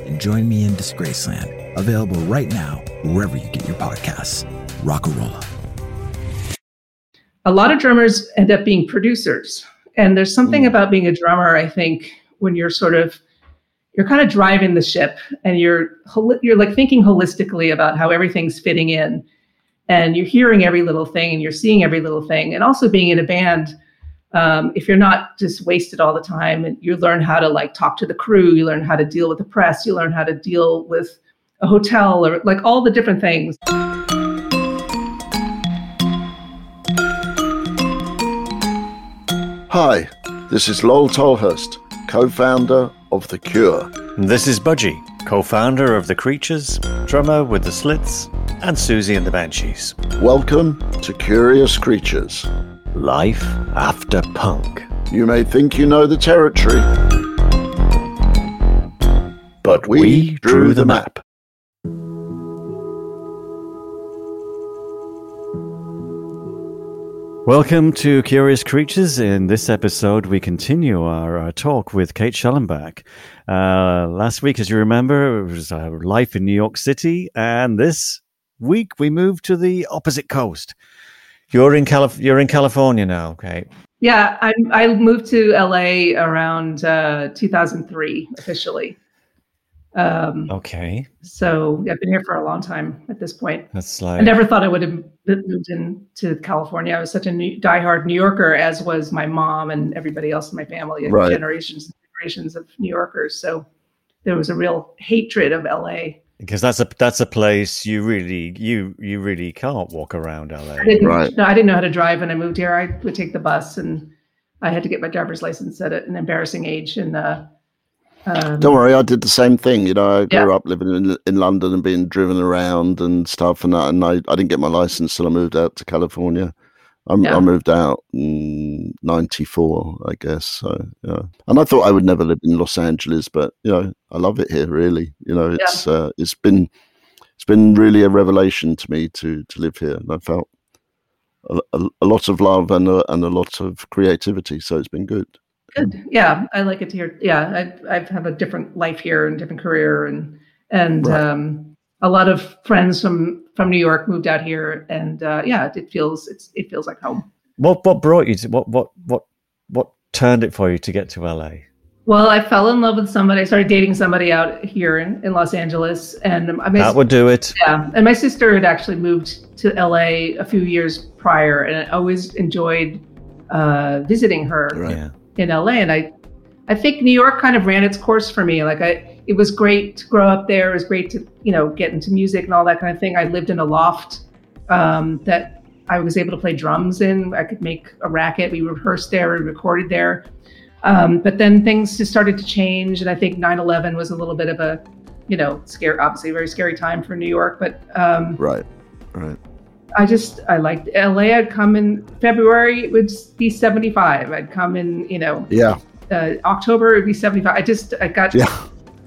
and join me in Disgraceland. Available right now, wherever you get your podcasts. Rock-a-rolla. A lot of drummers end up being producers. And there's something about being a drummer, I think, when you're sort of, you're kind of driving the ship, and you're like thinking holistically about how everything's fitting in, and you're hearing every little thing, and you're seeing every little thing. And also being in a band, if you're not just wasted all the time, and you learn how to like talk to the crew, you learn how to deal with the press, you learn how to deal with a hotel, or like all the different things. Hi, this is Lol Tolhurst, co-founder of The Cure. This is Budgie, co-founder of The Creatures, drummer with The Slits, and Susie and the Banshees. Welcome to Curious Creatures. Life after punk. You may think you know the territory, but we drew the map. Welcome to Curious Creatures. In this episode, we continue our talk with Kate Schellenbach. Last week, as you remember, it was our life in New York City, and this week we moved to the opposite coast. You're in California now, Kate. Yeah, I moved to LA around 2003 officially. Okay. So I've been here for a long time at this point. That's like, I never thought I would have moved into California. I was such a diehard New Yorker, as was my mom and everybody else in my family, and generations and generations of New Yorkers. So there was a real hatred of LA. Because that's a place you really can't walk around LA. I didn't know how to drive when I moved here. I would take the bus, and I had to get my driver's license at an embarrassing age. And don't worry, I did the same thing. You know, I grew up living in London and being driven around and stuff, and I didn't get my license till I moved out to California. I moved out in '94, I guess. So, yeah. And I thought I would never live in Los Angeles, but you know, I love it here. Really, you know, it's been really a revelation to me to live here, and I felt a lot of love and a lot of creativity. So it's been good. Good, yeah. I like it here. Yeah, I have a different life here and different career, and a lot of friends from New York moved out here, and it feels like home. What brought you to what turned it for you to get to LA? Well, I fell in love with somebody. I started dating somebody out here in Los Angeles, and that would do it. Yeah, and my sister had actually moved to LA a few years prior, and I always enjoyed visiting her in LA. And I think New York kind of ran its course for me. Like it was great to grow up there. It was great to, you know, get into music and all that kind of thing. I lived in a loft that I was able to play drums in. I could make a racket. We rehearsed there. We recorded there. But then things just started to change. And I think 9/11 was a little bit of a, you know, obviously a very scary time for New York. But right. I liked LA. I'd come in February, it would be 75. I'd come in, you know, October, it would be 75.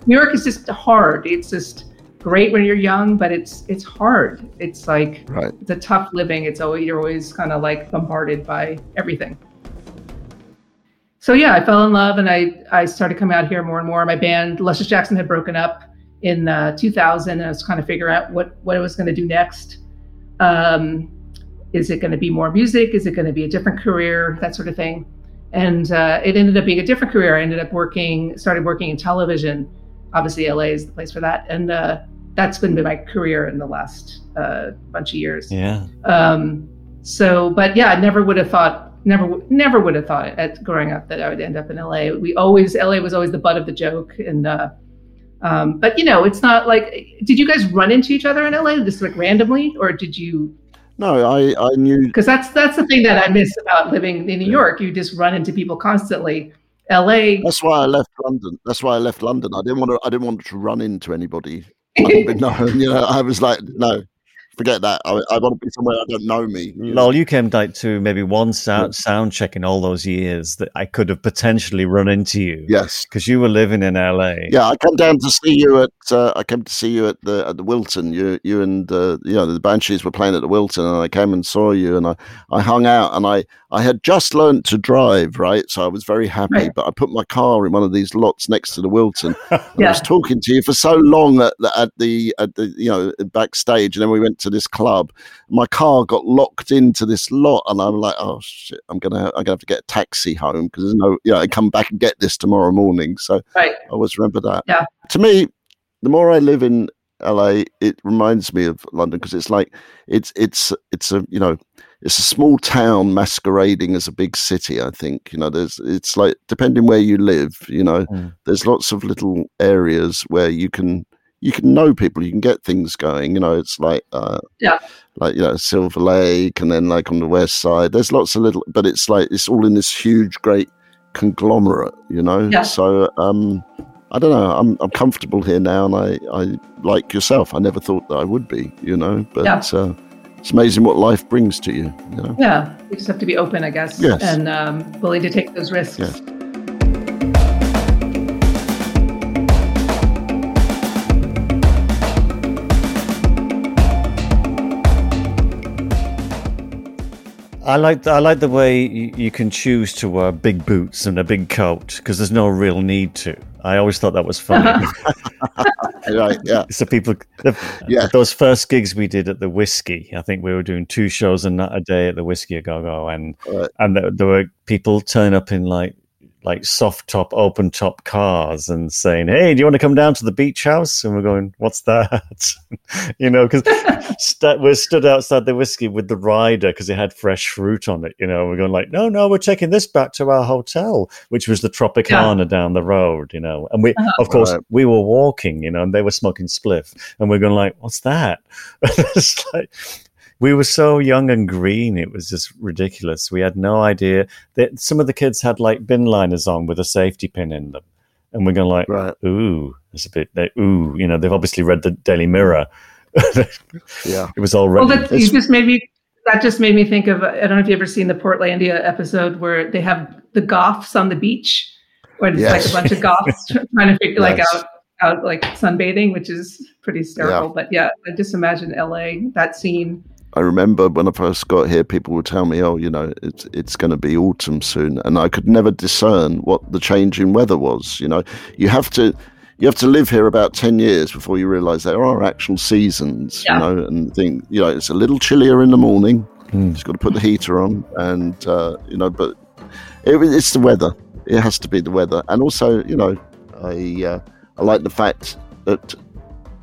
New York is just hard. It's just great when you're young, but it's hard. It's like, it's a tough living. It's always, you're always kind of like bombarded by everything. So yeah, I fell in love, and I started coming out here more and more. My band, Luscious Jackson, had broken up in 2000, and I was kind of figuring out what I was going to do next. Is it going to be more music? Is it going to be a different career? That sort of thing. And it ended up being a different career. I ended up started working in television. Obviously, LA is the place for that. And that's been my career in the last bunch of years. Yeah. So, but yeah, I never would have thought Never would have thought at growing up that I would end up in LA. LA was always the butt of the joke. And but it's not like, did you guys run into each other in LA just like randomly, or did you? No, I knew, because that's the thing that I miss about living in New York. You just run into people constantly. LA. That's why I left London. I didn't want to run into anybody. I was like, no. Forget that. I want to be somewhere that don't know me. Lol, you came like to maybe one sound check in all those years that I could have potentially run into you. Yes, because you were living in LA. Yeah, I came down to see you at the Wilton. You and the Banshees were playing at the Wilton, and I came and saw you, and I hung out, and I had just learnt to drive, right? So I was very happy, but I put my car in one of these lots next to the Wilton. I was talking to you for so long at the backstage, and then we went to this club. My car got locked into this lot, and I'm like, oh shit, I'm gonna have to get a taxi home, because there's no, I come back and get this tomorrow morning. So I always remember that. Yeah. To me, the more I live in LA, it reminds me of London, because it's like it's a it's a small town masquerading as a big city. I think it's like, depending where you live, there's lots of little areas where you can know people, you can get things going. It's like Silver Lake, and then like on the west side there's lots of little, but it's like it's all in this huge great conglomerate. So I don't know. I'm comfortable here now, and I like yourself. I never thought that I would be, But it's amazing what life brings to you. Yeah, you just have to be open, I guess, and willing to take those risks. Yeah. I like the way you can choose to wear big boots and a big coat, because there's no real need to. I always thought that was funny. Right, yeah. So people, those first gigs we did at the Whiskey, I think we were doing 2 shows a day at the Whiskey a Go-Go, and there were people turn up in like soft top, open top cars and saying, hey, do you want to come down to the beach house? And we're going, what's that? Because we're stood outside the Whiskey with the rider, because it had fresh fruit on it. We're going like, no, we're taking this back to our hotel, which was the Tropicana down the road, And we, of course, we were walking, and they were smoking spliff. And we're going like, what's that? It's like, we were so young and green, it was just ridiculous. We had no idea that some of the kids had like bin liners on with a safety pin in them, and we're going like, ooh, it's a bit. They've obviously read the Daily Mirror. Yeah, it was all red. Well, that just made me think of. I don't know if you've ever seen the Portlandia episode where they have the goths on the beach, where it's like a bunch of goths trying to figure out like sunbathing, which is pretty hysterical. But I just imagine LA, that scene. I remember when I first got here, people would tell me, it's going to be autumn soon. And I could never discern what the change in weather was. You have to live here about 10 years before you realise there are actual seasons, and think, it's a little chillier in the morning. Just got to put the heater on. And, but it's the weather. It has to be the weather. And also, I like the fact that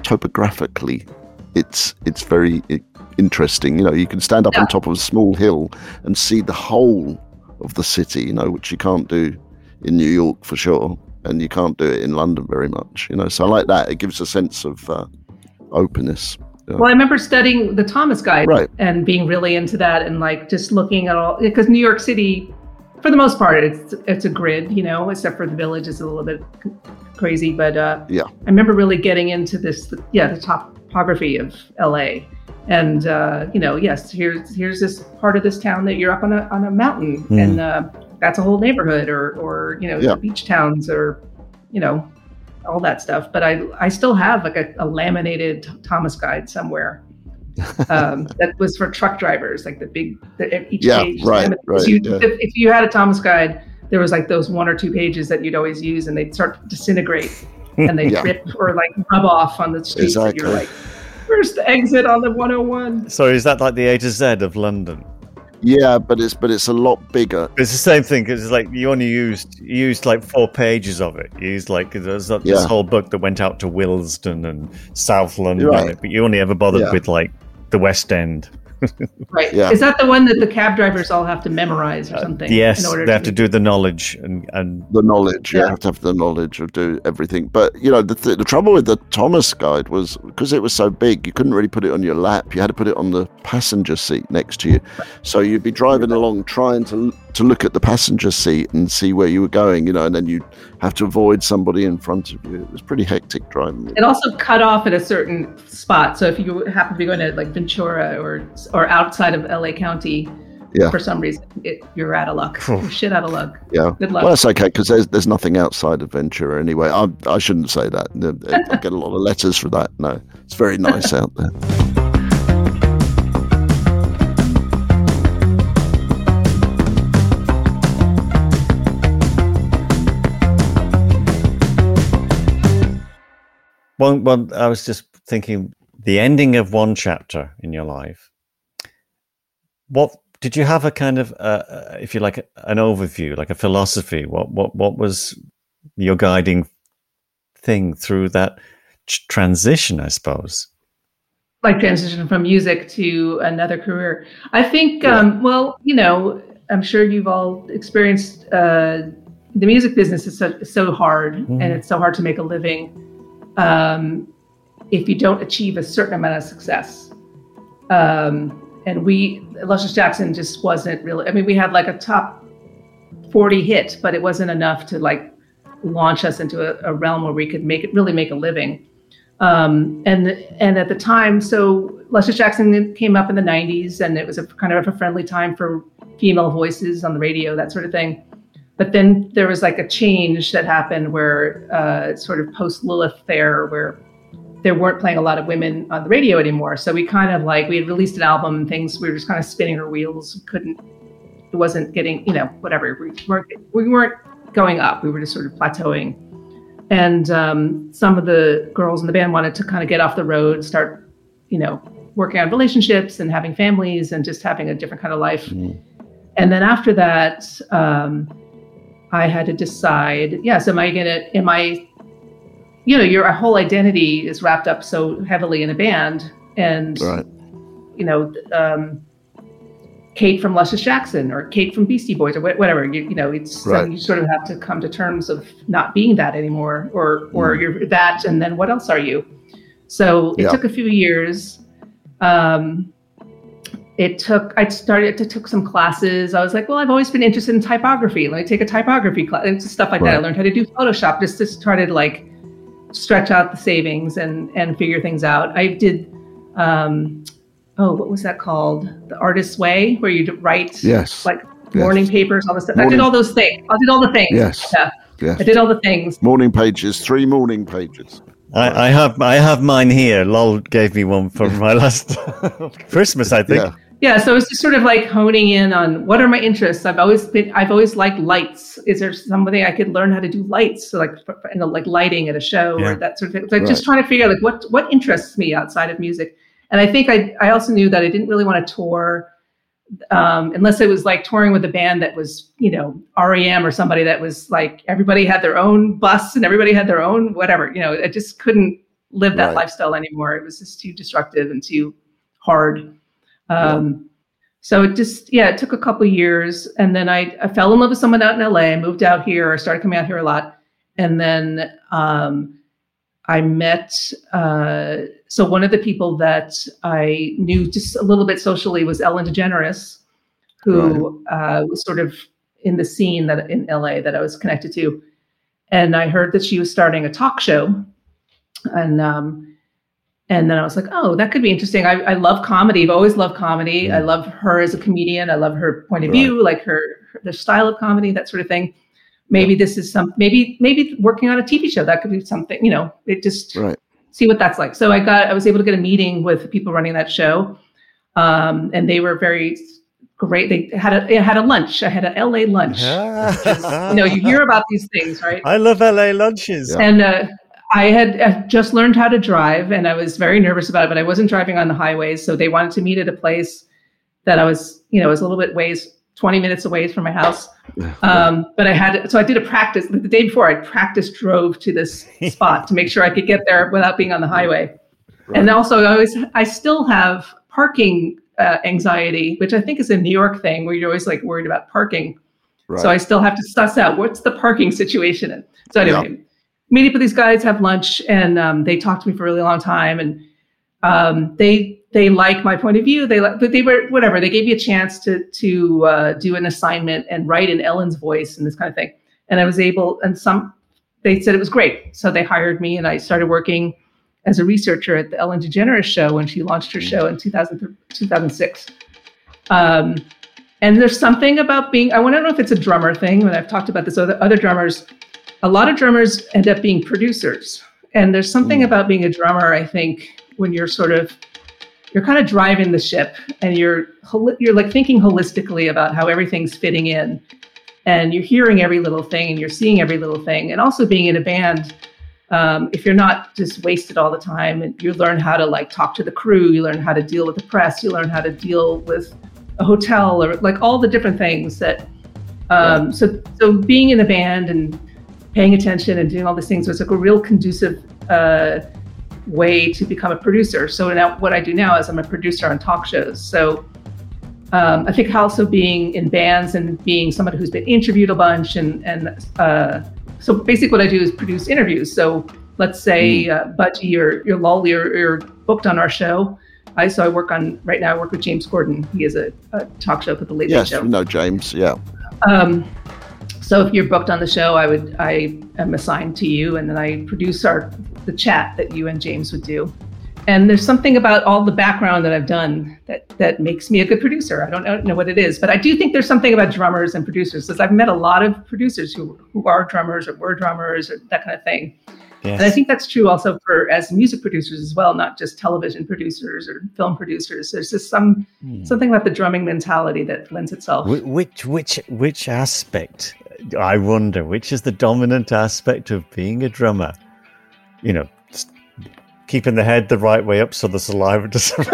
topographically it's very interesting. You can stand up on top of a small hill and see the whole of the city, which you can't do in New York for sure, and you can't do it in London very much, so I like that. It gives a sense of openness. Well, I remember studying the Thomas Guide and being really into that, and like just looking at all, because New York City for the most part it's a grid, except for the Village is a little bit crazy, but I remember really getting into this the topography of LA. And, here's this part of this town that you're up on a mountain, and that's a whole neighborhood, or beach towns, or, all that stuff. But I still have like a laminated Thomas Guide somewhere that was for truck drivers, like the big, each page. If you had a Thomas Guide, there was like those 1 or 2 pages that you'd always use, and they'd start to disintegrate and they'd rip or like rub off on the streets. Exactly. And you're like, first exit on the 101. So is that like the A to Z of London? Yeah, but it's a lot bigger. It's the same thing, because it's like you only used like 4 pages of it. You used like there's this whole book that went out to Willesden and South London, but you only ever bothered with like the West End. Right. Yeah. Is that the one that the cab drivers all have to memorize or something? Yes, they have to do the knowledge. You have to have the knowledge or do everything. But, you know, the trouble with the Thomas Guide was, because it was so big, you couldn't really put it on your lap. You had to put it on the passenger seat next to you. So you'd be driving along trying to look at the passenger seat and see where you were going, you know, and then you'd have to avoid somebody in front of you. It was pretty hectic driving. It also cut off at a certain spot. So if you happen to be going to, like, Ventura or outside of LA County, for some reason, you're out of luck. You're shit out of luck. Yeah. Good luck. Well, that's okay, because there's nothing outside of Ventura anyway. I shouldn't say that. I get a lot of letters for that. No, it's very nice out there. Well, I was just thinking, the ending of one chapter in your life, what did you have a kind of, if you like, an overview, like a philosophy? What was your guiding thing through that transition, I suppose? Like transition from music to another career. I think, well, you know, I'm sure you've all experienced the music business is so hard, and it's so hard to make a living if you don't achieve a certain amount of success. And Luscious Jackson just wasn't really, I mean, we had like a top 40 hit, but it wasn't enough to like launch us into a realm where we could really make a living. And at the time, so Luscious Jackson came up in the 90s, and it was a kind of a friendly time for female voices on the radio, that sort of thing. But then there was like a change that happened where sort of post Lilith Fair, where there weren't playing a lot of women on the radio anymore. So we kind of like, we had released an album and things, we were just kind of spinning our wheels. It wasn't getting, you know, whatever. We weren't going up. We were just sort of plateauing. And some of the girls in the band wanted to kind of get off the road, start, you know, working on relationships and having families and just having a different kind of life. Mm-hmm. And then after that, I had to decide, you know, your whole identity is wrapped up so heavily in a band, and you know, Kate from Luscious Jackson or Kate from Beastie Boys or whatever. You know, it's you sort of have to come to terms of not being that anymore, or you're that, and then what else are you? So it took a few years. I took some classes. I was like, well, I've always been interested in typography. Let me take a typography class and stuff like that. I learned how to do Photoshop just started like stretch out the savings and figure things out. I did, what was that called? The Artist's Way, where you write like morning papers, all this stuff. I did all those things. I did all the things. Yes. I did all the things. Morning pages, 3 morning pages. I have mine here. Lol gave me one for my last Christmas, I think. Yeah, so it's just sort of like honing in on what are my interests. I've always liked lights. Is there somebody I could learn how to do lights? So like, you know, like lighting at a show or that sort of thing. It's like just trying to figure out like what interests me outside of music. And I think I also knew that I didn't really want to tour unless it was like touring with a band that was, you know, REM or somebody that was like everybody had their own bus and everybody had their own whatever. You know, I just couldn't live that lifestyle anymore. It was just too destructive and too hard. So it just, it took a couple of years, and then I fell in love with someone out in LA, moved out here, started coming out here a lot. And then, I met, so one of the people that I knew just a little bit socially was Ellen DeGeneres, who, was sort of in the scene that in LA that I was connected to. And I heard that she was starting a talk show, and then I was like, oh, that could be interesting. I love comedy. I've always loved comedy. Yeah. I love her as a comedian. I love her point of view, like the style of comedy, that sort of thing. Maybe this is maybe working on a TV show, that could be something, you know, it just see what that's like. So I was able to get a meeting with the people running that show. And they were very great. They had a lunch. I had an LA lunch. You know, you hear about these things, right? I love LA lunches. Yeah. And, I had just learned how to drive, and I was very nervous about it, but I wasn't driving on the highways. So they wanted to meet at a place that I was, you know, was a little bit 20 minutes away from my house. But I did a practice the day before. I practiced drove to this spot to make sure I could get there without being on the highway. Right. And also I still have parking anxiety, which I think is a New York thing where you're always like worried about parking. Right. So I still have to suss out what's the parking situation. And so anyway, meet up with these guys, have lunch, and they talked to me for a really long time. And they like my point of view. They like, but they were, whatever. They gave me a chance to do an assignment and write in Ellen's voice and this kind of thing. And I was able, and they said it was great. So they hired me and I started working as a researcher at the Ellen DeGeneres show when she launched her show in 2006. And there's something about being, I want to know if it's a drummer thing, when I've talked about this with other drummers, a lot of drummers end up being producers. And there's something about being a drummer, I think, when you're kind of driving the ship and you're like thinking holistically about how everything's fitting in. And you're hearing every little thing and you're seeing every little thing. And also being in a band, if you're not just wasted all the time, and you learn how to like talk to the crew, you learn how to deal with the press, you learn how to deal with a hotel, or like all the different things that, so being in a band and paying attention and doing all these things was like a real conducive way to become a producer. So now what I do now is I'm a producer on talk shows. So I think also being in bands and being somebody who's been interviewed a bunch, and so basically what I do is produce interviews. So let's say Budgie or Lol, you're booked on our show. I work with James Corden. He is a talk show for the Late Night Show. Yes, no, James, yeah. So if you're booked on the show, I am assigned to you, and then I produce the chat that you and James would do. And there's something about all the background that I've done that makes me a good producer. I don't know what it is, but I do think there's something about drummers and producers, because I've met a lot of producers who are drummers or were drummers or that kind of thing. Yes. And I think that's true also as music producers as well, not just television producers or film producers. There's just something about the drumming mentality that lends itself. Which aspect, I wonder, which is the dominant aspect of being a drummer? You know, keeping the head the right way up so the saliva doesn't.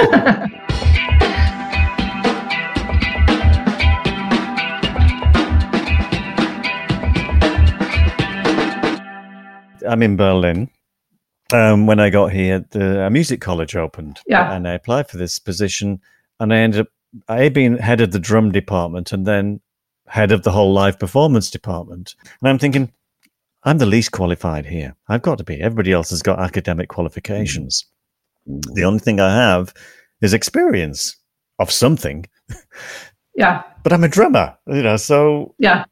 I'm in Berlin. When I got here, a music college opened, and I applied for this position, and I ended up being head of the drum department and then head of the whole live performance department. And I'm thinking, I'm the least qualified here. I've got to be. Everybody else has got academic qualifications. Mm-hmm. The only thing I have is experience of something. Yeah. But I'm a drummer, so. Yeah.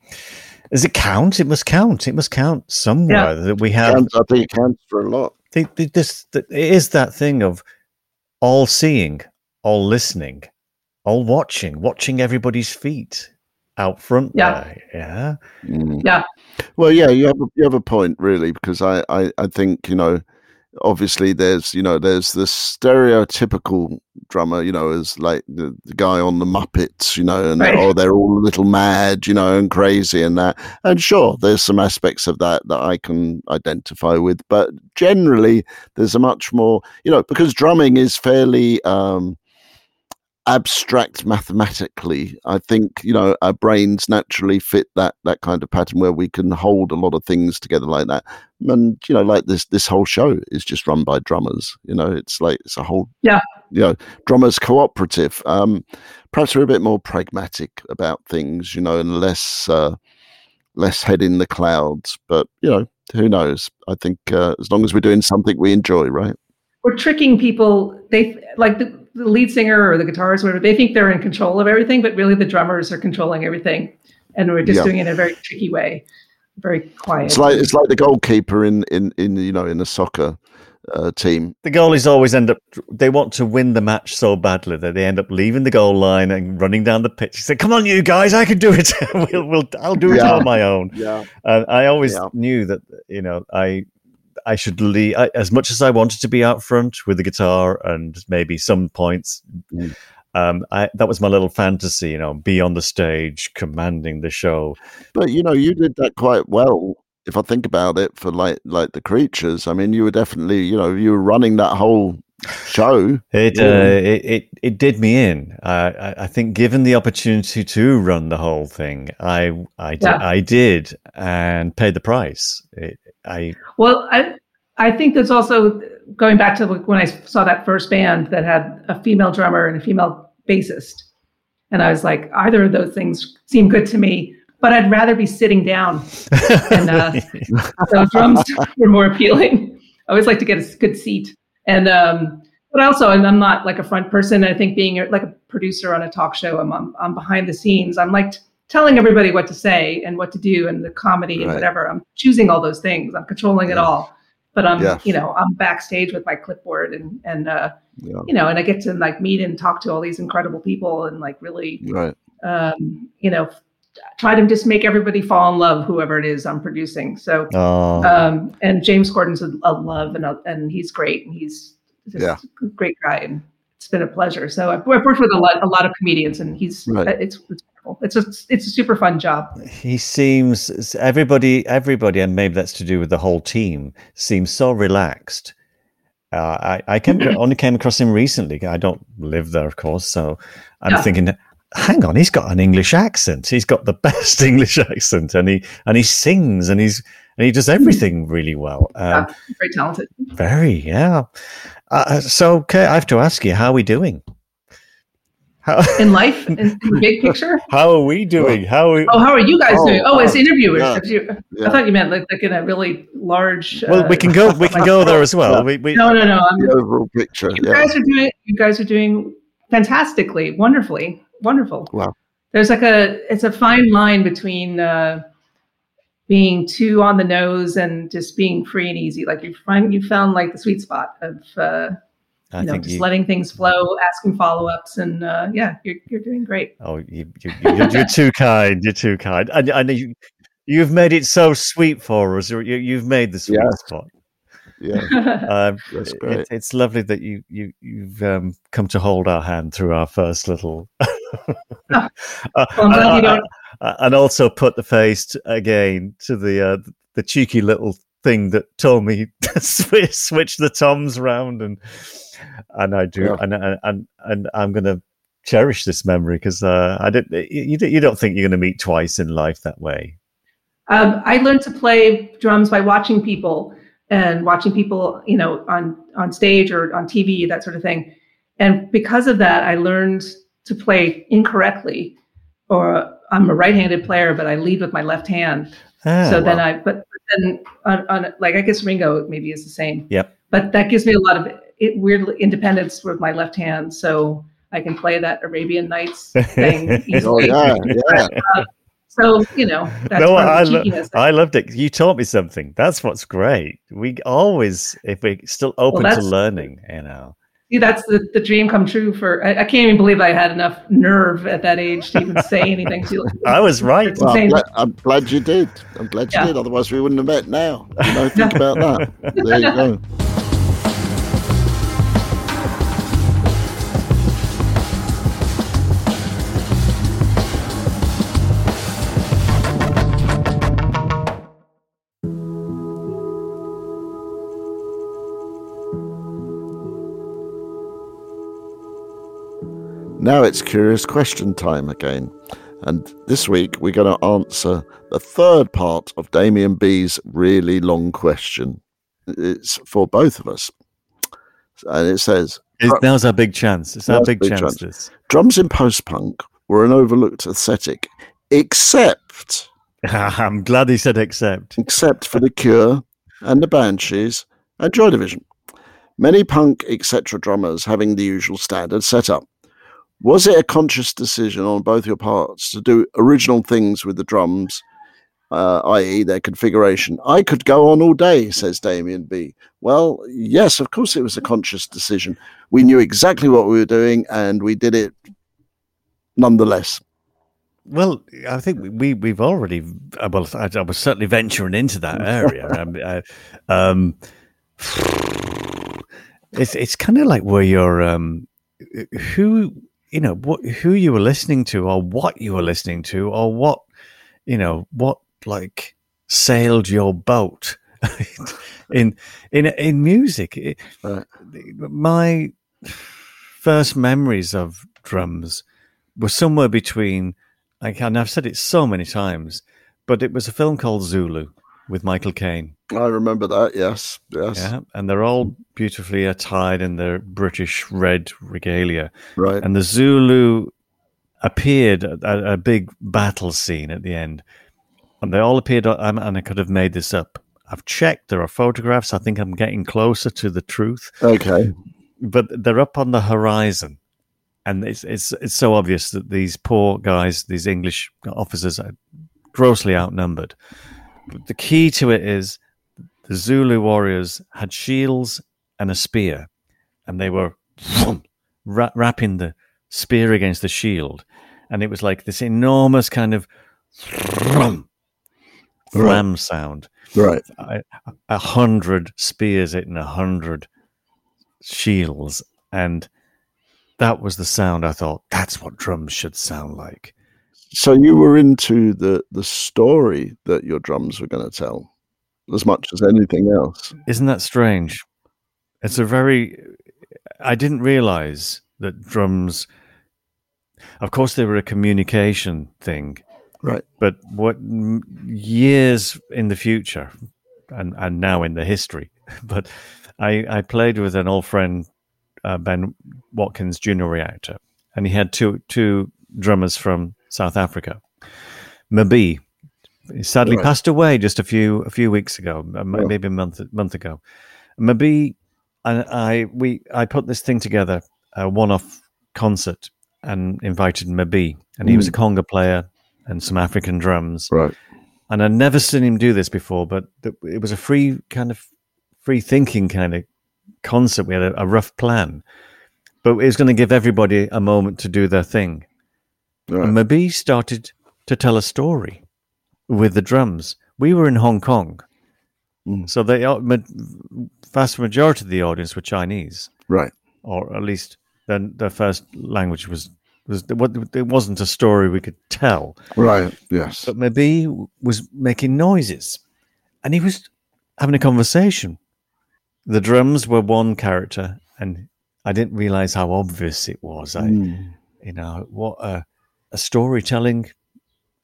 Does it count? It must count. It must count somewhere that we have. I think it counts for a lot. It is that thing of all seeing, all listening, all watching everybody's feet out front. Yeah. Well, yeah, you have a point, really, because I think, obviously there's this stereotypical drummer, is like the guy on the Muppets, and right. They're all a little mad, and crazy and that. And sure, there's some aspects of that I can identify with, but generally there's a much more, because drumming is fairly abstract mathematically. I think our brains naturally fit that kind of pattern where we can hold a lot of things together like that. And like this whole show is just run by drummers. It's like it's a whole drummers cooperative. Perhaps we're a bit more pragmatic about things, and less head in the clouds. But who knows? I think as long as we're doing something we enjoy, right? We're tricking people. They like the lead singer or the guitarist, whatever, they think they're in control of everything, but really the drummers are controlling everything. And we're just doing it in a very tricky way, very quiet. It's like the goalkeeper in a soccer team. The goalies always they want to win the match so badly that they end up leaving the goal line and running down the pitch. They say, come on, you guys, I can do it. I'll do it on my own. Yeah. I always knew that, I should leave as much as I wanted to be out front with the guitar and maybe some points. That was my little fantasy, be on the stage commanding the show. But, you did that quite well. If I think about it, for like the Creatures, I mean, you were definitely, you were running that whole show. It did me in. I think given the opportunity to run the whole thing, I did and paid the price. I think that's also going back to when I saw that first band that had a female drummer and a female bassist. And I was like, either of those things seem good to me, but I'd rather be sitting down. And so drums were more appealing. I always like to get a good seat. And but also, and I'm not like a front person. I think being like a producer on a talk show, I'm behind the scenes. I'm like telling everybody what to say and what to do and the comedy and whatever. I'm choosing all those things. I'm controlling it all. But I'm, you know, I'm backstage with my clipboard and you know, and I get to like meet and talk to all these incredible people and like really, you know, try to just make everybody fall in love, whoever it is I'm producing. So, and James Gordon's a love and he's great and he's just a great guy and it's been a pleasure. So I've worked with a lot of comedians and he's, it's wonderful. It's a super fun job. He seems, everybody, and maybe that's to do with the whole team, seems so relaxed. I only came across him recently. I don't live there, of course. So I'm thinking, hang on, he's got an English accent. He's got the best English accent, and he sings and he does everything really well. Very talented. Very. So, Kate, I have to ask you, how are we doing? In life, in the big picture. How are we doing? How are you guys doing? Oh, as interviewers. I thought you meant like in a really large. Well, we can go there as well. Yeah. No. The overall picture. You guys are doing fantastically, wonderfully. Wonderful. Wow. There's it's a fine line between being too on the nose and just being free and easy. Like you found like the sweet spot of, letting things flow, asking follow-ups and you're doing great. Oh, you're too kind. You're too kind. I know you've made it so sweet for us. You've made the sweet spot. Yeah, that's great. It's lovely that you've come to hold our hand through our first little, and also put the face again to the cheeky little thing that Tommy switched the toms round, and I do, and I'm gonna cherish this memory because I don't you don't think you're gonna meet twice in life that way. I learned to play drums by watching people. And watching people, you know, on stage or on TV, that sort of thing. And because of that, I learned to play incorrectly. Or I'm a right-handed player, but I lead with my left hand. But then I guess Ringo maybe is the same. Yep. But that gives me a lot of weird independence with my left hand, so I can play that Arabian Nights thing easily. So, you know, that's I loved it. You taught me something. That's what's great. We always, if we're still open to learning, you know. See, that's the dream come true for, I can't even believe I had enough nerve at that age to even say anything. I was right. Well, I'm glad you did. Otherwise, we wouldn't have met now. You know, think about that. There you go. Now it's Curious Question time again. And this week we're going to answer the third part of Damien B's really long question. It's for both of us. And it says... Now's our big chance. It's our big chance. Drums in post-punk were an overlooked aesthetic, except... I'm glad he said except. Except for The Cure and The Banshees and Joy Division. Many punk, etc. drummers having the usual standard setup. Was it a conscious decision on both your parts to do original things with the drums, i.e. their configuration? I could go on all day, says Damien B. Well, yes, of course it was a conscious decision. We knew exactly what we were doing and we did it nonetheless. Well, I think we've already... Well, I was certainly venturing into that area. It's kind of like where you're... who you were listening to or what you were listening to or what, you know, what like sailed your boat in music. My first memories of drums were somewhere between, and I've said it so many times, but it was a film called Zulu. with Michael Caine. I remember that, yes. Yes. Yeah, and they're all beautifully attired in their British red regalia. Right. And the Zulu appeared at a big battle scene at the end. And they all appeared, and I could have made this up. I've checked, there are photographs. I think I'm getting closer to the truth. Okay. But they're up on the horizon. And it's so obvious that these poor guys, these English officers, are grossly outnumbered. But the key to it is the Zulu warriors had shields and a spear, and they were rapping the spear against the shield, and it was like this enormous kind of ram sound. Right, 100 spears hitting 100 shields, and that was the sound. I thought, that's what drums should sound like. So you were into the story that your drums were going to tell as much as anything else. Isn't that strange? It's a very... I didn't realize that drums... Of course, they were a communication thing. Right. But what years in the future, and now in the history, but I played with an old friend, Ben Watkins, junior reactor, and he had two drummers from South Africa. Mabee, he sadly passed away just a few weeks ago, maybe a month ago. Mabee and I put this thing together, a one-off concert, and invited Mabee, and he was a conga player and some African drums. Right. And I'd never seen him do this before, but it was a free-thinking kind of concert. We had a rough plan, but it was going to give everybody a moment to do their thing. Right. And Mabee started to tell a story with the drums. We were in Hong Kong, so the vast majority of the audience were Chinese, right? Or at least their first language was. It wasn't a story we could tell, right? Yes. But Mabee was making noises, and he was having a conversation. The drums were one character, and I didn't realize how obvious it was. What a storytelling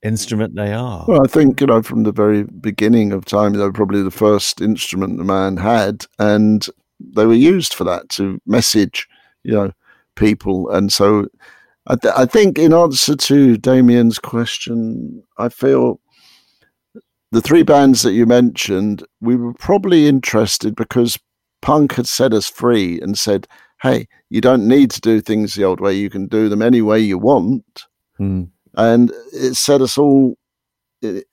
instrument they are. Well, I think, from the very beginning of time, they were probably the first instrument the man had, and they were used for that, to message, people. And so I think, in answer to Damien's question, I feel... the three bands that you mentioned, we were probably interested because punk had set us free and said, hey, you don't need to do things the old way. You can do them any way you want. Mm. And it set us all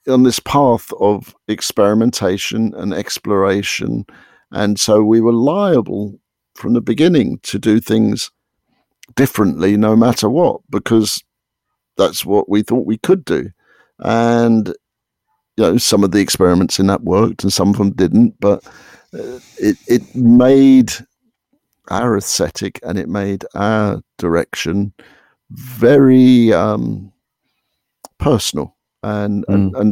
on this path of experimentation and exploration. And so we were liable from the beginning to do things differently no matter what, because that's what we thought we could do. And... some of the experiments in that worked and some of them didn't, but it made our aesthetic and it made our direction very personal. And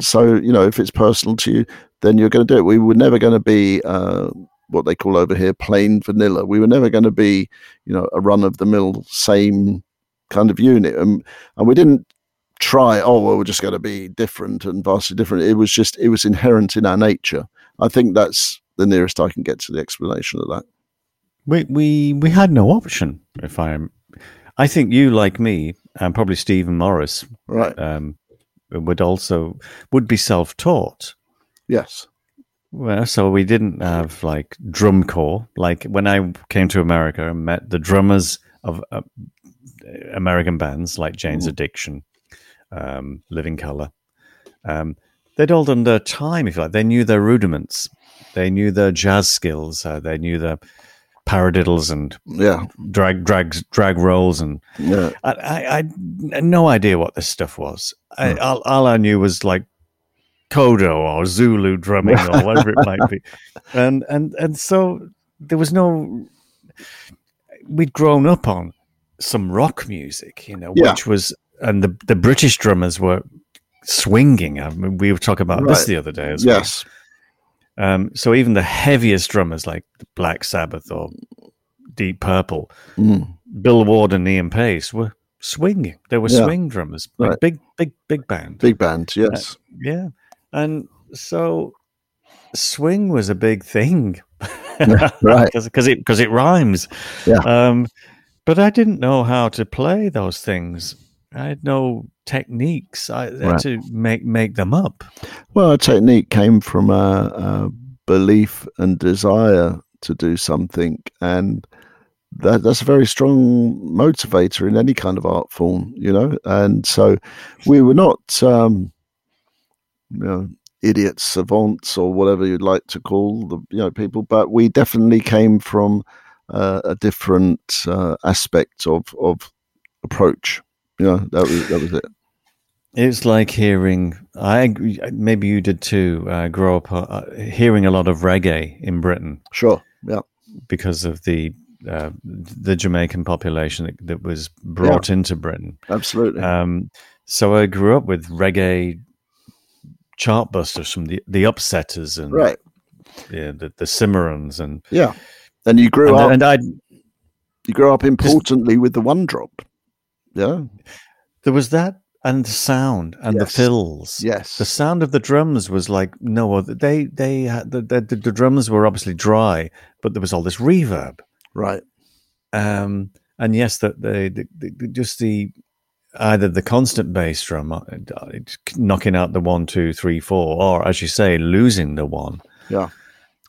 so, if it's personal to you, then you're going to do it. We were never going to be what they call over here plain vanilla. We were never going to be, a run-of-the-mill same kind of unit. And we didn't try, we're just going to be different and vastly different. It was inherent in our nature. I think that's the nearest I can get to the explanation of that. We had no option. I think you, like me, and probably Stephen Morris, right, would be self-taught. Yes. Well, so we didn't have like drum corps. Like when I came to America and met the drummers of American bands like Jane's Addiction, Living Colour, they'd all done their time, if you like. They knew their rudiments, they knew their jazz skills, they knew their paradiddles and drag rolls, and I had no idea what this stuff was. All I knew was like Kodo or Zulu drumming or whatever it might be, and so there was we'd grown up on some rock music, which was. And the British drummers were swinging. I mean, we were talking about this the other day as well. Yes. So even the heaviest drummers like Black Sabbath or Deep Purple, Bill Ward and Ian Pace were swinging. They were swing drummers. Like big band. Big band, yes. And so swing was a big thing. Right. Because it rhymes. Yeah. But I didn't know how to play those things. I had no techniques. I had to make them up. Well, a technique came from a belief and desire to do something, and that's a very strong motivator in any kind of art form, you know. And so we were not idiots, savants, or whatever you'd like to call the people, but we definitely came from a different aspect of approach. Yeah, that was it. It's like hearing, maybe you did too, grow up hearing a lot of reggae in Britain. Sure, yeah. Because of the Jamaican population that was brought into Britain. Absolutely. So I grew up with reggae chartbusters from the Upsetters and the Cimarrons. And, and you grew up... You grew up importantly with the One Drop. Yeah. There was that and the sound and the fills. Yes. The sound of the drums was like no other. They had the drums were obviously dry, but there was all this reverb. Right. And yes, that the either the constant bass drum knocking out the 1, 2, 3, 4, or as you say, losing the one. Yeah.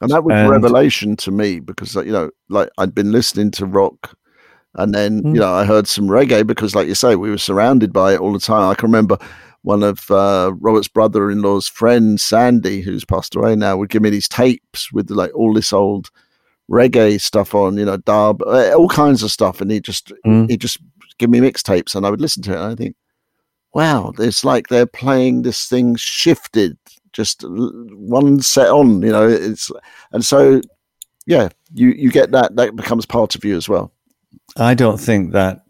And that was a revelation to me because I'd been listening to rock. And then, I heard some reggae because, like you say, we were surrounded by it all the time. I can remember one of Robert's brother-in-law's friends, Sandy, who's passed away now, would give me these tapes with like all this old reggae stuff on, dub, all kinds of stuff. And he'd just give me mixtapes and I would listen to it. And I think, wow, it's like they're playing this thing shifted, just one set on, And so, yeah, you get that becomes part of you as well. I don't think that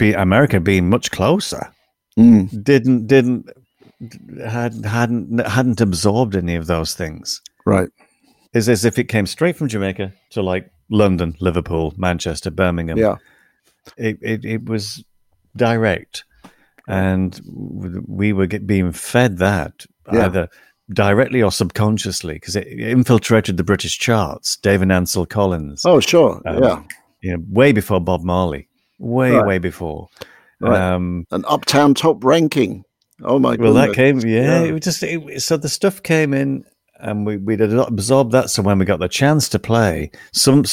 America being much closer hadn't absorbed any of those things. Right. It's as if it came straight from Jamaica to like London, Liverpool, Manchester, Birmingham. Yeah. It was direct, and we were being fed that either directly or subconsciously because it infiltrated the British charts. Dave and Ansel Collins. Oh, sure. Way before Bob Marley, way before. Right. An Uptown Top ranking. Oh, my God. Well, that came, It was just, so the stuff came in and we did absorb that. So when we got the chance to play, some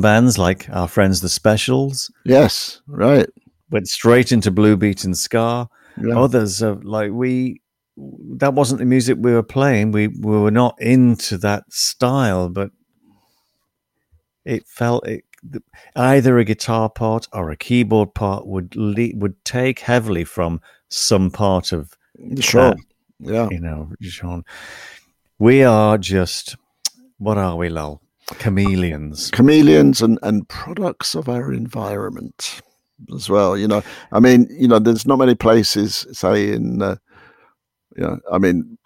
bands like our friends, The Specials. Yes, right. Went straight into Blue Beat and Ska. Yeah. Others, that wasn't the music we were playing. We were not into that style, but it felt... either a guitar part or a keyboard part would take heavily from some part of Sean. Yeah, Sean. We are just what are we, Lol? Chameleons. Chameleons and products of our environment as well. I mean, there's not many places say in. I mean.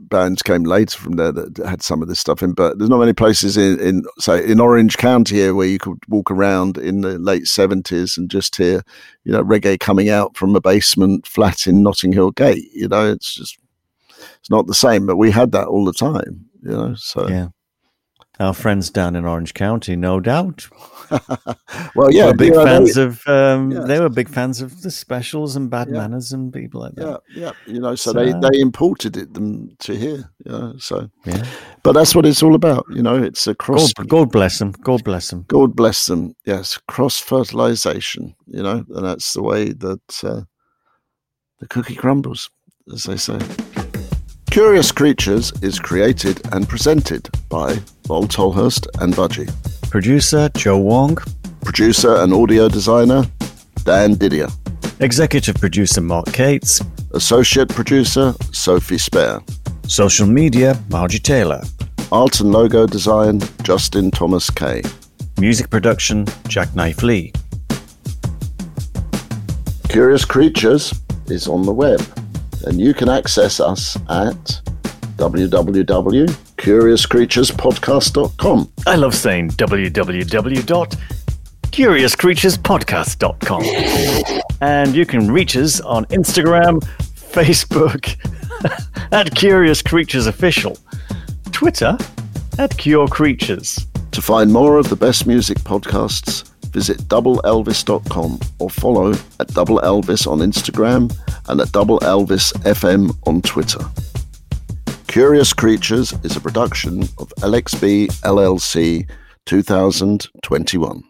Bands came later from there that had some of this stuff in, but there's not many places in Orange County here where you could walk around in the late 70s and just hear, reggae coming out from a basement flat in Notting Hill Gate. It's just, it's not the same, but we had that all the time, so. Yeah. Our friends down in Orange County, no doubt. Well, yeah, they were big fans of The Specials and Bad Manners and people like that. Yeah, so they imported it them to here. But that's what it's all about. It's a cross. God bless them. God bless them. God bless them. Yes, cross fertilization. And that's the way that the cookie crumbles, as they say. Curious Creatures is created and presented by Lol Tolhurst and Budgie. Producer, Joe Wong. Producer and audio designer, Dan Didier. Executive producer, Mark Cates. Associate producer, Sophie Spare. Social media, Margie Taylor. Art and logo design, Justin Thomas Kay. Music production, Jackknife Lee. Curious Creatures is on the web. And you can access us at www.curiouscreaturespodcast.com. I love saying www.curiouscreaturespodcast.com. And you can reach us on Instagram, Facebook, at Curious Creatures Official. Twitter @CureCreatures. To find more of the best music podcasts, visit doubleelvis.com or follow @DoubleElvis on Instagram and @DoubleElvisFM on Twitter. Curious Creatures is a production of LXB LLC 2021.